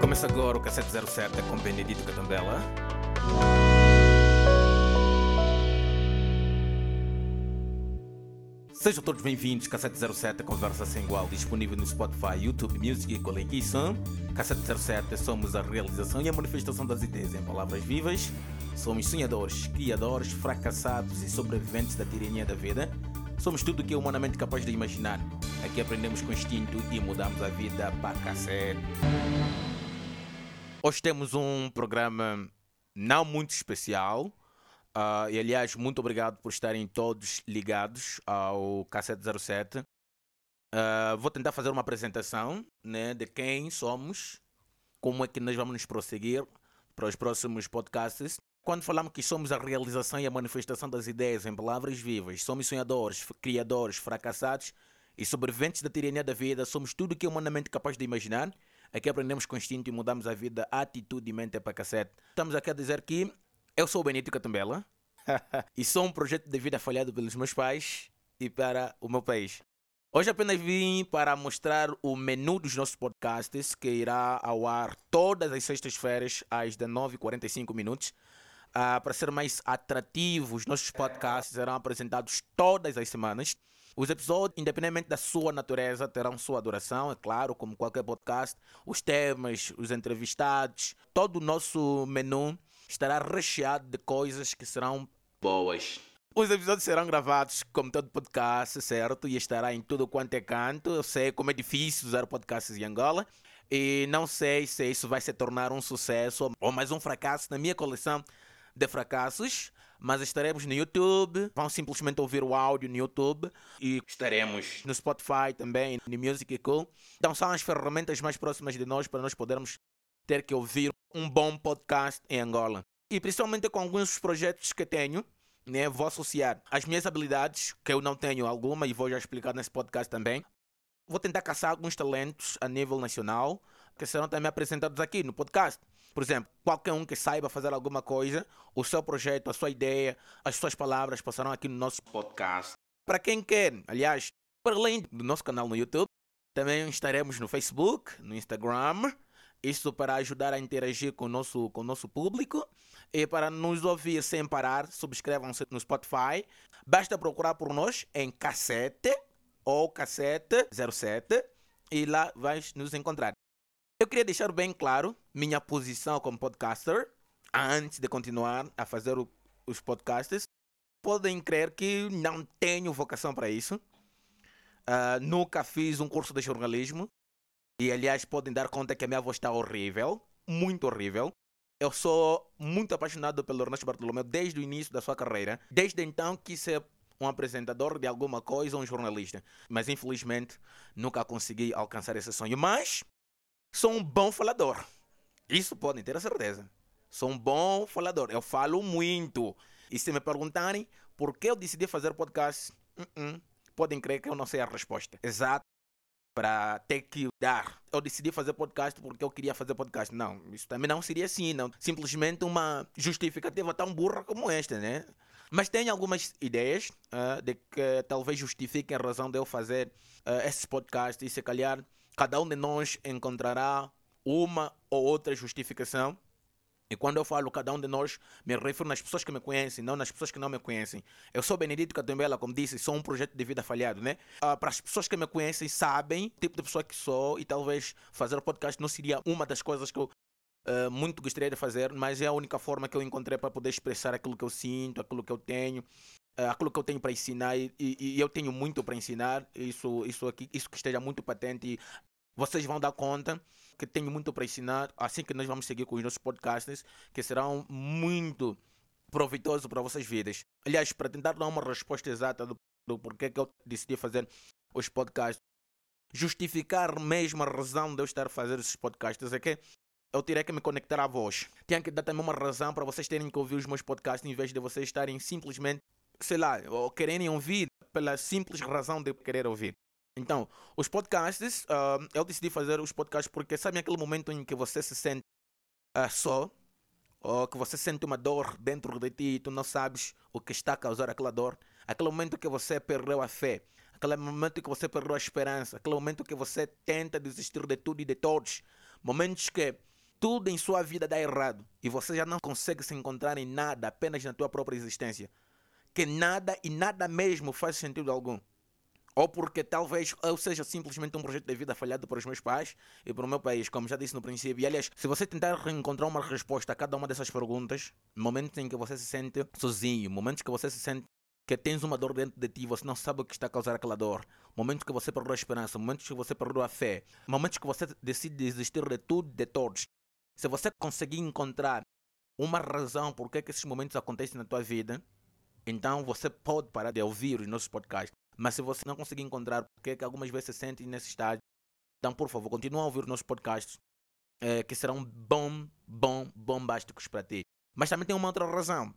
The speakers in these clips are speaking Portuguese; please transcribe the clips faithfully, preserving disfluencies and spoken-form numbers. Começa agora o Cassete zero sete com Benedito Catumbela. Sejam todos bem-vindos. Cassete zero sete, conversa sem igual, disponível no Spotify, YouTube, Music e Coleguição. Cassete zero sete, somos a realização e a manifestação das ideias em palavras vivas. Somos sonhadores, criadores, fracassados e sobreviventes da tirania da vida. Somos tudo o que é humanamente capaz de imaginar. Aqui aprendemos com instinto e mudamos a vida para cacete. Hoje temos um programa não muito especial. Uh, e, aliás, muito obrigado por estarem todos ligados ao Cassete zero sete. Uh, vou tentar fazer uma apresentação, né, de quem somos, como é que nós vamos nos prosseguir para os próximos podcasts. Quando falamos que somos a realização e a manifestação das ideias em palavras vivas, somos sonhadores, criadores, fracassados e sobreviventes da tirania da vida, somos tudo o que é humanamente capaz de imaginar. Aqui aprendemos com instinto e mudamos a vida atitudemente para cacete. Estamos aqui a dizer que eu sou o Benedito Catumbela e sou um projeto de vida falhado pelos meus pais e para o meu país. Hoje apenas vim para mostrar o menu dos nossos podcasts, que irá ao ar todas as sextas-feiras às dezenove e quarenta e cinco minutos. Uh, para ser mais atrativos, nossos podcasts serão apresentados todas as semanas. Os episódios, independentemente da sua natureza, terão sua duração, é claro, como qualquer podcast. Os temas, os entrevistados, todo o nosso menu estará recheado de coisas que serão boas. Os episódios serão gravados como todo podcast, certo? E estará em tudo quanto é canto. Eu sei como é difícil usar podcasts em Angola. E não sei se isso vai se tornar um sucesso ou mais um fracasso na minha coleção de fracassos, mas estaremos no YouTube, vão simplesmente ouvir o áudio no YouTube e estaremos no Spotify também, no Music e Cool. Então são as ferramentas mais próximas de nós para nós podermos ter que ouvir um bom podcast em Angola. E principalmente com alguns dos projetos que tenho, né, vou associar as minhas habilidades, que eu não tenho alguma e vou já explicar nesse podcast também. Vou tentar caçar alguns talentos a nível nacional que serão também apresentados aqui no podcast. Por exemplo, qualquer um que saiba fazer alguma coisa, o seu projeto, a sua ideia, as suas palavras passarão aqui no nosso podcast. Para quem quer, aliás, para além do nosso canal no YouTube, também estaremos no Facebook, no Instagram. Isso para ajudar a interagir com o nosso, com o nosso público e para nos ouvir sem parar. Subscrevam-se no Spotify. Basta procurar por nós em Cassete ou Cassete zero sete e lá vais nos encontrar. Eu queria deixar bem claro minha posição como podcaster antes de continuar a fazer o, os podcasts. Podem crer que não tenho vocação para isso. Uh, nunca fiz um curso de jornalismo. E, aliás, podem dar conta que a minha voz está horrível. Muito horrível. Eu sou muito apaixonado pelo Ernesto Bartolomeu desde o início da sua carreira. Desde então quis ser um apresentador de alguma coisa ou um jornalista. Mas, infelizmente, nunca consegui alcançar esse sonho. Mas sou um bom falador. Isso podem ter a certeza. Sou um bom falador. Eu falo muito. E se me perguntarem por que eu decidi fazer podcast, uh-uh, podem crer que eu não sei a resposta exata para ter que dar. Eu decidi fazer podcast porque eu queria fazer podcast. Não, isso também não seria assim, não. Simplesmente uma justificativa tão burra como esta, né? Mas tenho algumas ideias uh, de que talvez justifiquem a razão de eu fazer uh, esses podcasts e se calhar cada um de nós encontrará uma ou outra justificação. E quando eu falo cada um de nós, me refiro nas pessoas que me conhecem, não nas pessoas que não me conhecem. Eu sou Benedito Catumbela, como disse, sou um projeto de vida falhado, né? Uh, para as pessoas que me conhecem, sabem o tipo de pessoa que sou e talvez fazer podcast não seria uma das coisas que eu uh, muito gostaria de fazer, mas é a única forma que eu encontrei para poder expressar aquilo que eu sinto, aquilo que eu tenho. Aquilo que eu tenho para ensinar, e, e, e eu tenho muito para ensinar, isso, isso, aqui, isso que esteja muito patente, e vocês vão dar conta que tenho muito para ensinar, assim que nós vamos seguir com os nossos podcasts, que serão muito proveitosos para vossas vidas. Aliás, para tentar dar uma resposta exata do, do porquê que eu decidi fazer os podcasts, justificar mesmo a razão de eu estar fazendo esses podcasts é que eu teria que me conectar à voz. Tenho que dar também uma razão para vocês terem que ouvir os meus podcasts, em vez de vocês estarem simplesmente, sei lá, ou quererem ouvir pela simples razão de querer ouvir. Então, os podcasts, uh, eu decidi fazer os podcasts porque sabe aquele momento em que você se sente uh, só, ou que você sente uma dor dentro de ti e tu não sabes o que está a causar aquela dor, aquele momento que você perdeu a fé, aquele momento que você perdeu a esperança, aquele momento que você tenta desistir de tudo e de todos, Momentos que tudo em sua vida dá errado e você já não consegue se encontrar em nada, apenas na tua própria existência. Que nada e nada mesmo faz sentido algum. Ou porque talvez eu seja simplesmente um projeto de vida falhado para os meus pais e para o meu país, como já disse no princípio. E aliás, se você tentar encontrar uma resposta a cada uma dessas perguntas, momentos em que você se sente sozinho, momentos que você se sente que tens uma dor dentro de ti, você não sabe o que está a causar aquela dor, momentos que você perdeu a esperança, momentos que você perdeu a fé, momentos que você decide desistir de tudo, de todos. Se você conseguir encontrar uma razão por que esses momentos acontecem na tua vida, então você pode parar de ouvir os nossos podcasts. Mas se você não conseguir encontrar porque algumas vezes se sente nesse estado, então, por favor, continue a ouvir nossos podcasts, é, que serão bom, bom, bombásticos para ti. Mas também tem uma outra razão.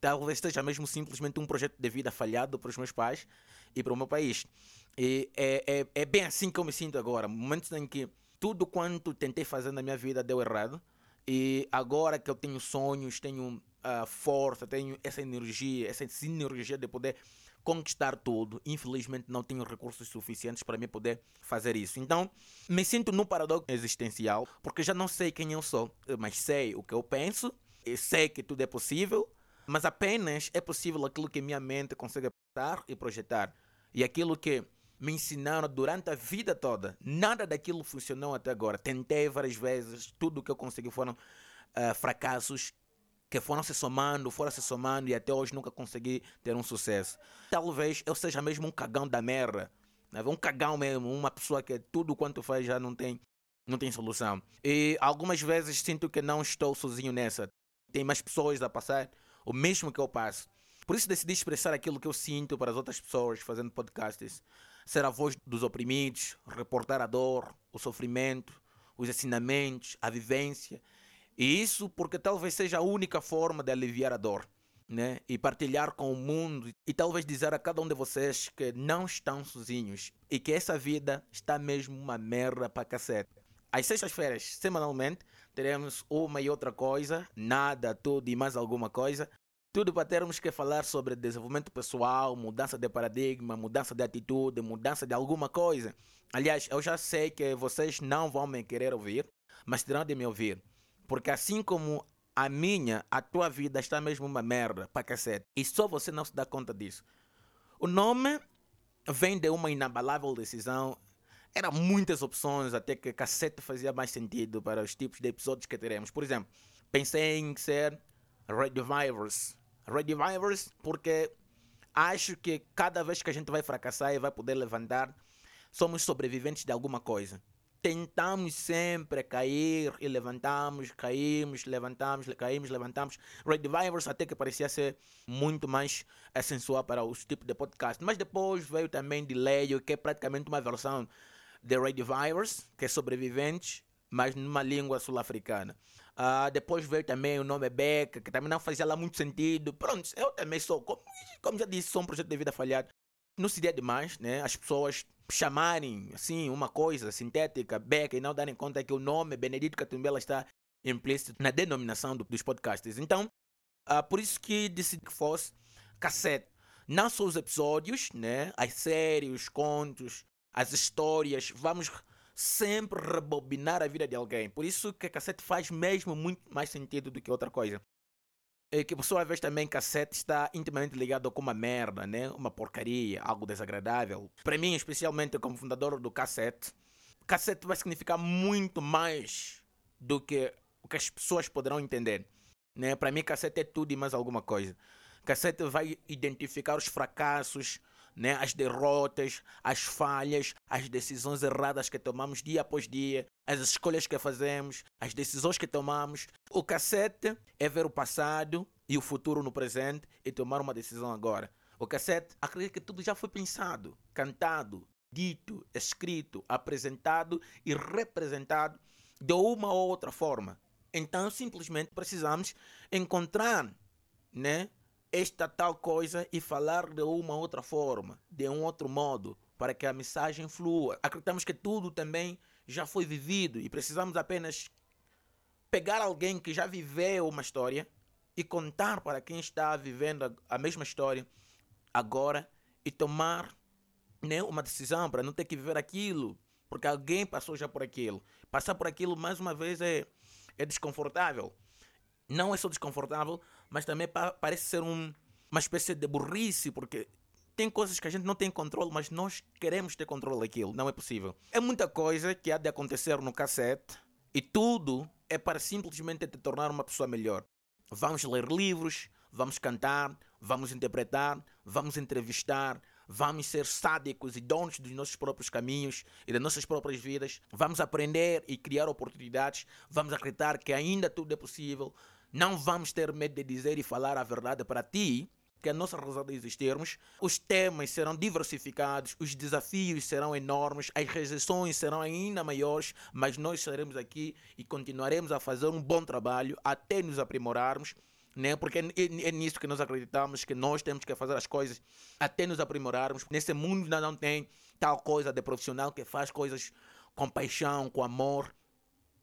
Talvez seja mesmo simplesmente um projeto de vida falhado para os meus pais e para o meu país. E é, é, é bem assim que eu me sinto agora. Momentos em que tudo quanto tentei fazer na minha vida deu errado. E agora que eu tenho sonhos, tenho uh, força, tenho essa energia, essa sinergia de poder conquistar tudo, infelizmente não tenho recursos suficientes para me poder fazer isso. Então, me sinto num paradoxo existencial, porque já não sei quem eu sou, mas sei o que eu penso, e sei que tudo é possível, mas apenas é possível aquilo que minha mente consegue pensar e projetar. E aquilo que me ensinaram durante a vida toda, nada daquilo funcionou até agora. Tentei várias vezes, tudo o que eu consegui foram uh, fracassos, que foram se somando, foram se somando e até hoje nunca consegui ter um sucesso. Talvez eu seja mesmo um cagão da merda, né? Um cagão mesmo, uma pessoa que tudo quanto faz já não tem, não tem solução. E algumas vezes sinto que não estou sozinho nessa. Tem mais pessoas a passar o mesmo que eu passo. Por isso decidi expressar aquilo que eu sinto para as outras pessoas fazendo podcasts. Ser a voz dos oprimidos, reportar a dor, o sofrimento, os ensinamentos, a vivência. E isso porque talvez seja a única forma de aliviar a dor, né? E partilhar com o mundo e talvez dizer a cada um de vocês que não estão sozinhos e que essa vida está mesmo uma merda para cacete. Às sextas-feiras, semanalmente, teremos uma e outra coisa, nada, tudo e mais alguma coisa. Tudo para termos que falar sobre desenvolvimento pessoal, mudança de paradigma, mudança de atitude, mudança de alguma coisa. Aliás, eu já sei que vocês não vão me querer ouvir, mas terão de me ouvir. Porque assim como a minha, a tua vida está mesmo uma merda, pra cacete. E só você não se dá conta disso. O nome vem de uma inabalável decisão. Eram muitas opções, até que cacete fazia mais sentido para os tipos de episódios que teremos. Por exemplo, pensei em ser Redivivers. Redivivers porque acho que cada vez que a gente vai fracassar e vai poder levantar, somos sobreviventes de alguma coisa. Tentamos sempre cair e levantamos, caímos, levantamos, caímos, levantamos. Redivivers até que parecia ser muito mais sensual para os tipos de podcast. Mas depois veio também Delay, que é praticamente uma versão de Redivivers, que é sobreviventes, mas numa língua sul-africana. Uh, depois veio também o nome Beca, que também não fazia lá muito sentido. Pronto, eu também sou, como, como já disse, sou um projeto de vida falhado. Não seria demais, né? As pessoas chamarem, assim, uma coisa sintética, Beca, e não darem conta que o nome Benedito Catumbela está implícito na denominação do, dos podcasts. Então, uh, por isso que decidi que fosse Cassete. Não só os episódios, né? As séries, os contos, as histórias. Vamos sempre rebobinar a vida de alguém. Por isso que Cassete faz mesmo muito mais sentido do que outra coisa. E que, por sua vez, também Cassete está intimamente ligado com uma merda, né? Uma porcaria, algo desagradável. Para mim, especialmente como fundador do Cassete, Cassete vai significar muito mais do que o que as pessoas poderão entender, né? Para mim, Cassete é tudo e mais alguma coisa. Cassete vai identificar os fracassos, né? As derrotas, as falhas, as decisões erradas que tomamos dia após dia, as escolhas que fazemos, as decisões que tomamos. O Cassete é ver o passado e o futuro no presente e tomar uma decisão agora. O Cassete acredita que tudo já foi pensado, cantado, dito, escrito, apresentado e representado de uma ou outra forma. Então, simplesmente precisamos encontrar, né, esta tal coisa e falar de uma outra forma, de um outro modo, para que a mensagem flua. Acreditamos que tudo também já foi vivido e precisamos apenas pegar alguém que já viveu uma história e contar para quem está vivendo a mesma história agora e tomar, né, uma decisão para não ter que viver aquilo, porque alguém passou já por aquilo. Passar por aquilo mais uma vez é, é desconfortável. Não é só desconfortável, mas também pa- parece ser um, uma espécie de burrice, porque tem coisas que a gente não tem controle, mas nós queremos ter controle daquilo. Não é possível. É muita coisa que há de acontecer no cassete e tudo é para simplesmente te tornar uma pessoa melhor. Vamos ler livros, vamos cantar, vamos interpretar, vamos entrevistar, vamos ser sádicos e donos dos nossos próprios caminhos e das nossas próprias vidas. Vamos aprender e criar oportunidades. Vamos acreditar que ainda tudo é possível. Não vamos ter medo de dizer e falar a verdade para ti, que a nossa razão de existirmos. Os temas serão diversificados, os desafios serão enormes, as rejeições serão ainda maiores, mas nós estaremos aqui e continuaremos a fazer um bom trabalho até nos aprimorarmos, né? Porque é, é nisso que nós acreditamos, que nós temos que fazer as coisas até nos aprimorarmos. Nesse mundo ainda não tem tal coisa de profissional que faz coisas com paixão, com amor,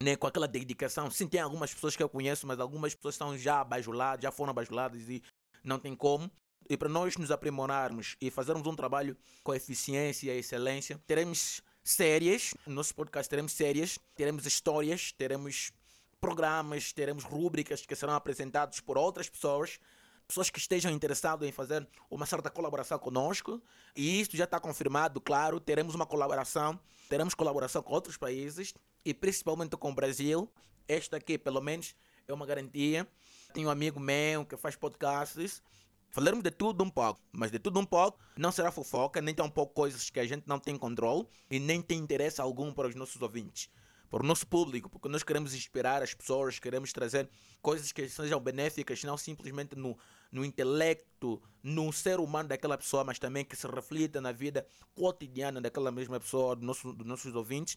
né, com aquela dedicação. Sim, tem algumas pessoas que eu conheço, mas algumas pessoas são já abajuladas, já foram abajuladas e não tem como. E para nós nos aprimorarmos e fazermos um trabalho com eficiência e excelência, teremos séries, no nosso podcast teremos séries, teremos histórias, teremos programas, teremos rúbricas que serão apresentadas por outras pessoas, pessoas que estejam interessadas em fazer uma certa colaboração conosco. E isso já está confirmado, claro, teremos uma colaboração, teremos colaboração com outros países e principalmente com o Brasil. Esta aqui, pelo menos, é uma garantia. Tenho um amigo meu que faz podcasts. Falaremos de tudo um pouco, mas de tudo um pouco não será fofoca, nem tão pouco coisas que a gente não tem controle e nem tem interesse algum para os nossos ouvintes, para o nosso público, porque nós queremos inspirar as pessoas, queremos trazer coisas que sejam benéficas, não simplesmente no, no intelecto, no ser humano daquela pessoa, mas também que se reflita na vida cotidiana daquela mesma pessoa, do nosso, dos nossos ouvintes.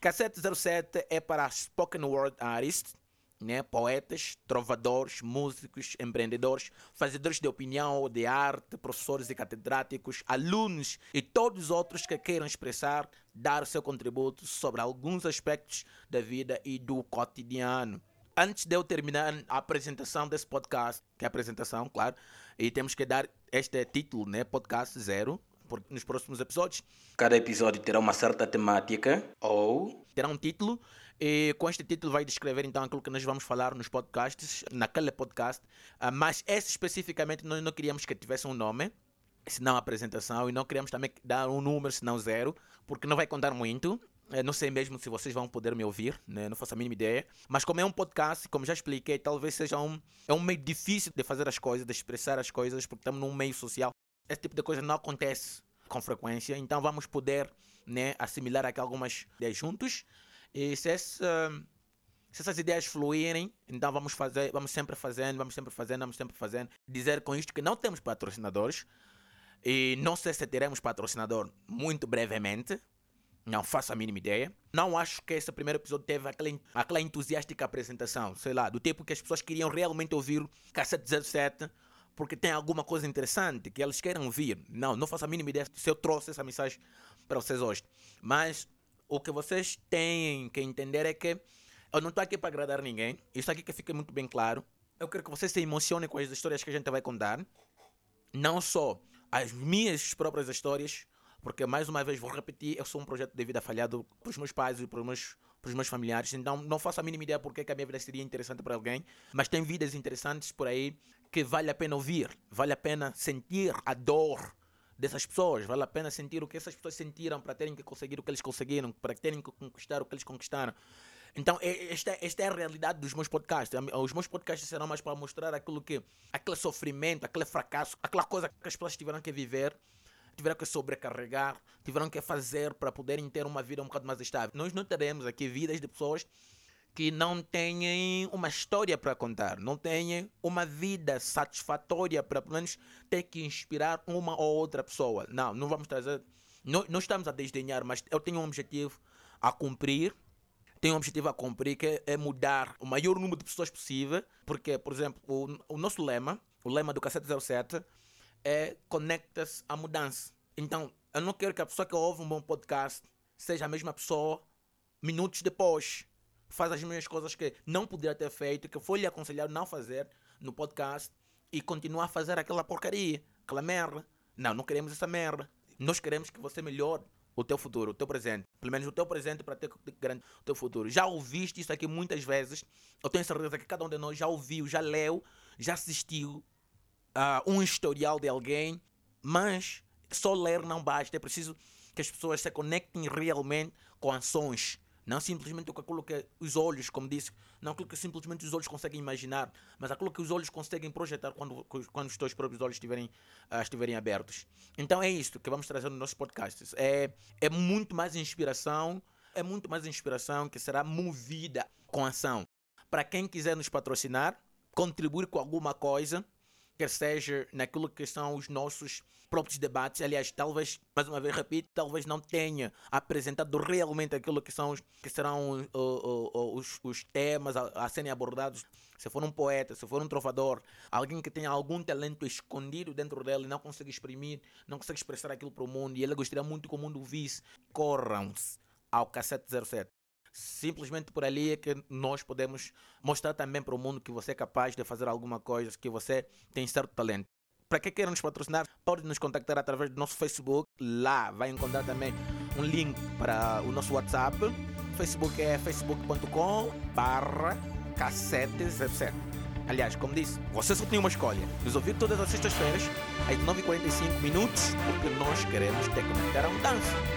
Cassete zero sete é para spoken word artists, né? Poetas, trovadores, músicos, empreendedores, fazedores de opinião, de arte, professores e catedráticos, alunos e todos os outros que queiram expressar, dar o seu contributo sobre alguns aspectos da vida e do cotidiano. Antes de eu terminar a apresentação desse podcast, que é a apresentação, claro, e temos que dar este título, né? Podcast Zero, porque nos próximos episódios cada episódio terá uma certa temática ou terá um título, e com este título vai descrever então aquilo que nós vamos falar nos podcasts, naquele podcast. Mas esse especificamente nós não queríamos que tivesse um nome, senão apresentação, e não queríamos também dar um número, senão zero, porque não vai contar muito. Eu não sei mesmo se vocês vão poder me ouvir, né? Não faço a mínima ideia. Mas como é um podcast, como já expliquei, talvez seja um, é um meio difícil de fazer as coisas, de expressar as coisas, porque estamos num meio social. Esse tipo de coisa não acontece com frequência, então vamos poder, né, assimilar aqui algumas ideias juntos. E se, essa, se essas ideias fluírem, então vamos, fazer, vamos sempre fazendo, vamos sempre fazendo, vamos sempre fazendo. Dizer com isto que não temos patrocinadores, e não sei se teremos patrocinador muito brevemente, não faço a mínima ideia. Não acho que esse primeiro episódio teve aquela, aquela entusiástica apresentação, sei lá, do tipo que as pessoas queriam realmente ouvir Cassete zero sete, porque tem alguma coisa interessante que eles queiram ouvir. Não, não faço a mínima ideia se eu trouxe essa mensagem para vocês hoje. Mas o que vocês têm que entender é que eu não estou aqui para agradar ninguém. Isso aqui que fica muito bem claro. Eu quero que vocês se emocionem com as histórias que a gente vai contar. Não só as minhas próprias histórias, porque, mais uma vez, vou repetir, eu sou um projeto de vida falhado para os meus pais e para os meus... para os meus familiares, então não faço a mínima ideia porque que a minha vida seria interessante para alguém, mas tem vidas interessantes por aí que vale a pena ouvir, vale a pena sentir a dor dessas pessoas, vale a pena sentir o que essas pessoas sentiram para terem que conseguir o que eles conseguiram, para terem que conquistar o que eles conquistaram. Então esta, esta é a realidade dos meus podcasts. Os meus podcasts serão mais para mostrar aquilo que, aquele sofrimento, aquele fracasso, aquela coisa que as pessoas tiveram que viver, tiveram que sobrecarregar, tiveram que fazer para poderem ter uma vida um bocado mais estável. Nós não teremos aqui vidas de pessoas que não têm uma história para contar, não têm uma vida satisfatória para, pelo menos, ter que inspirar uma ou outra pessoa. Não, não vamos trazer... Não, não estamos a desdenhar, mas eu tenho um objetivo a cumprir, tenho um objetivo a cumprir que é mudar o maior número de pessoas possível, porque, por exemplo, o, o nosso lema, o lema do Cassete zero sete, é conecta-se à mudança. Então, eu não quero que a pessoa que ouve um bom podcast seja a mesma pessoa minutos depois. Faz as mesmas coisas que não poderia ter feito, que foi lhe aconselhado não fazer no podcast e continuar a fazer aquela porcaria, aquela merda. Não, não queremos essa merda. Nós queremos que você melhore o teu futuro, o teu presente. Pelo menos o teu presente para ter garantir o teu futuro. Já ouviste isso aqui muitas vezes. Eu tenho certeza que cada um de nós já ouviu, já leu, já assistiu a uh, um historial de alguém. Mas só ler não basta. É preciso que as pessoas se conectem realmente com ações. Não simplesmente com aquilo que os olhos, como disse, não aquilo que simplesmente os olhos conseguem imaginar, mas aquilo que os olhos conseguem projetar quando, quando os teus próprios olhos estiverem, uh, estiverem abertos. Então é isso que vamos trazer no nosso podcast. É, é muito mais inspiração, é muito mais inspiração que será movida com ação. Para quem quiser nos patrocinar, contribuir com alguma coisa, quer seja naquilo que são os nossos próprios debates. Aliás, talvez, mais uma vez repito, talvez não tenha apresentado realmente aquilo que, são, que serão uh, uh, uh, os, os temas a, a serem abordados. Se for um poeta, se for um trovador, alguém que tenha algum talento escondido dentro dele e não consegue exprimir, não consegue expressar aquilo para o mundo, e ele gostaria muito que o mundo visse, corram-se ao Cassete zero sete. Simplesmente por ali é que nós podemos mostrar também para o mundo que você é capaz de fazer alguma coisa, que você tem certo talento. Para quem queira nos patrocinar, pode nos contactar através do nosso Facebook. Lá vai encontrar também um link para o nosso WhatsApp. O Facebook é facebook ponto com barra cassete zero sete. Aliás, como disse, você só tem uma escolha. Nos ouvir todas as sextas-feiras, às nove e quarenta e cinco minutos, porque nós queremos te conectar a um dança.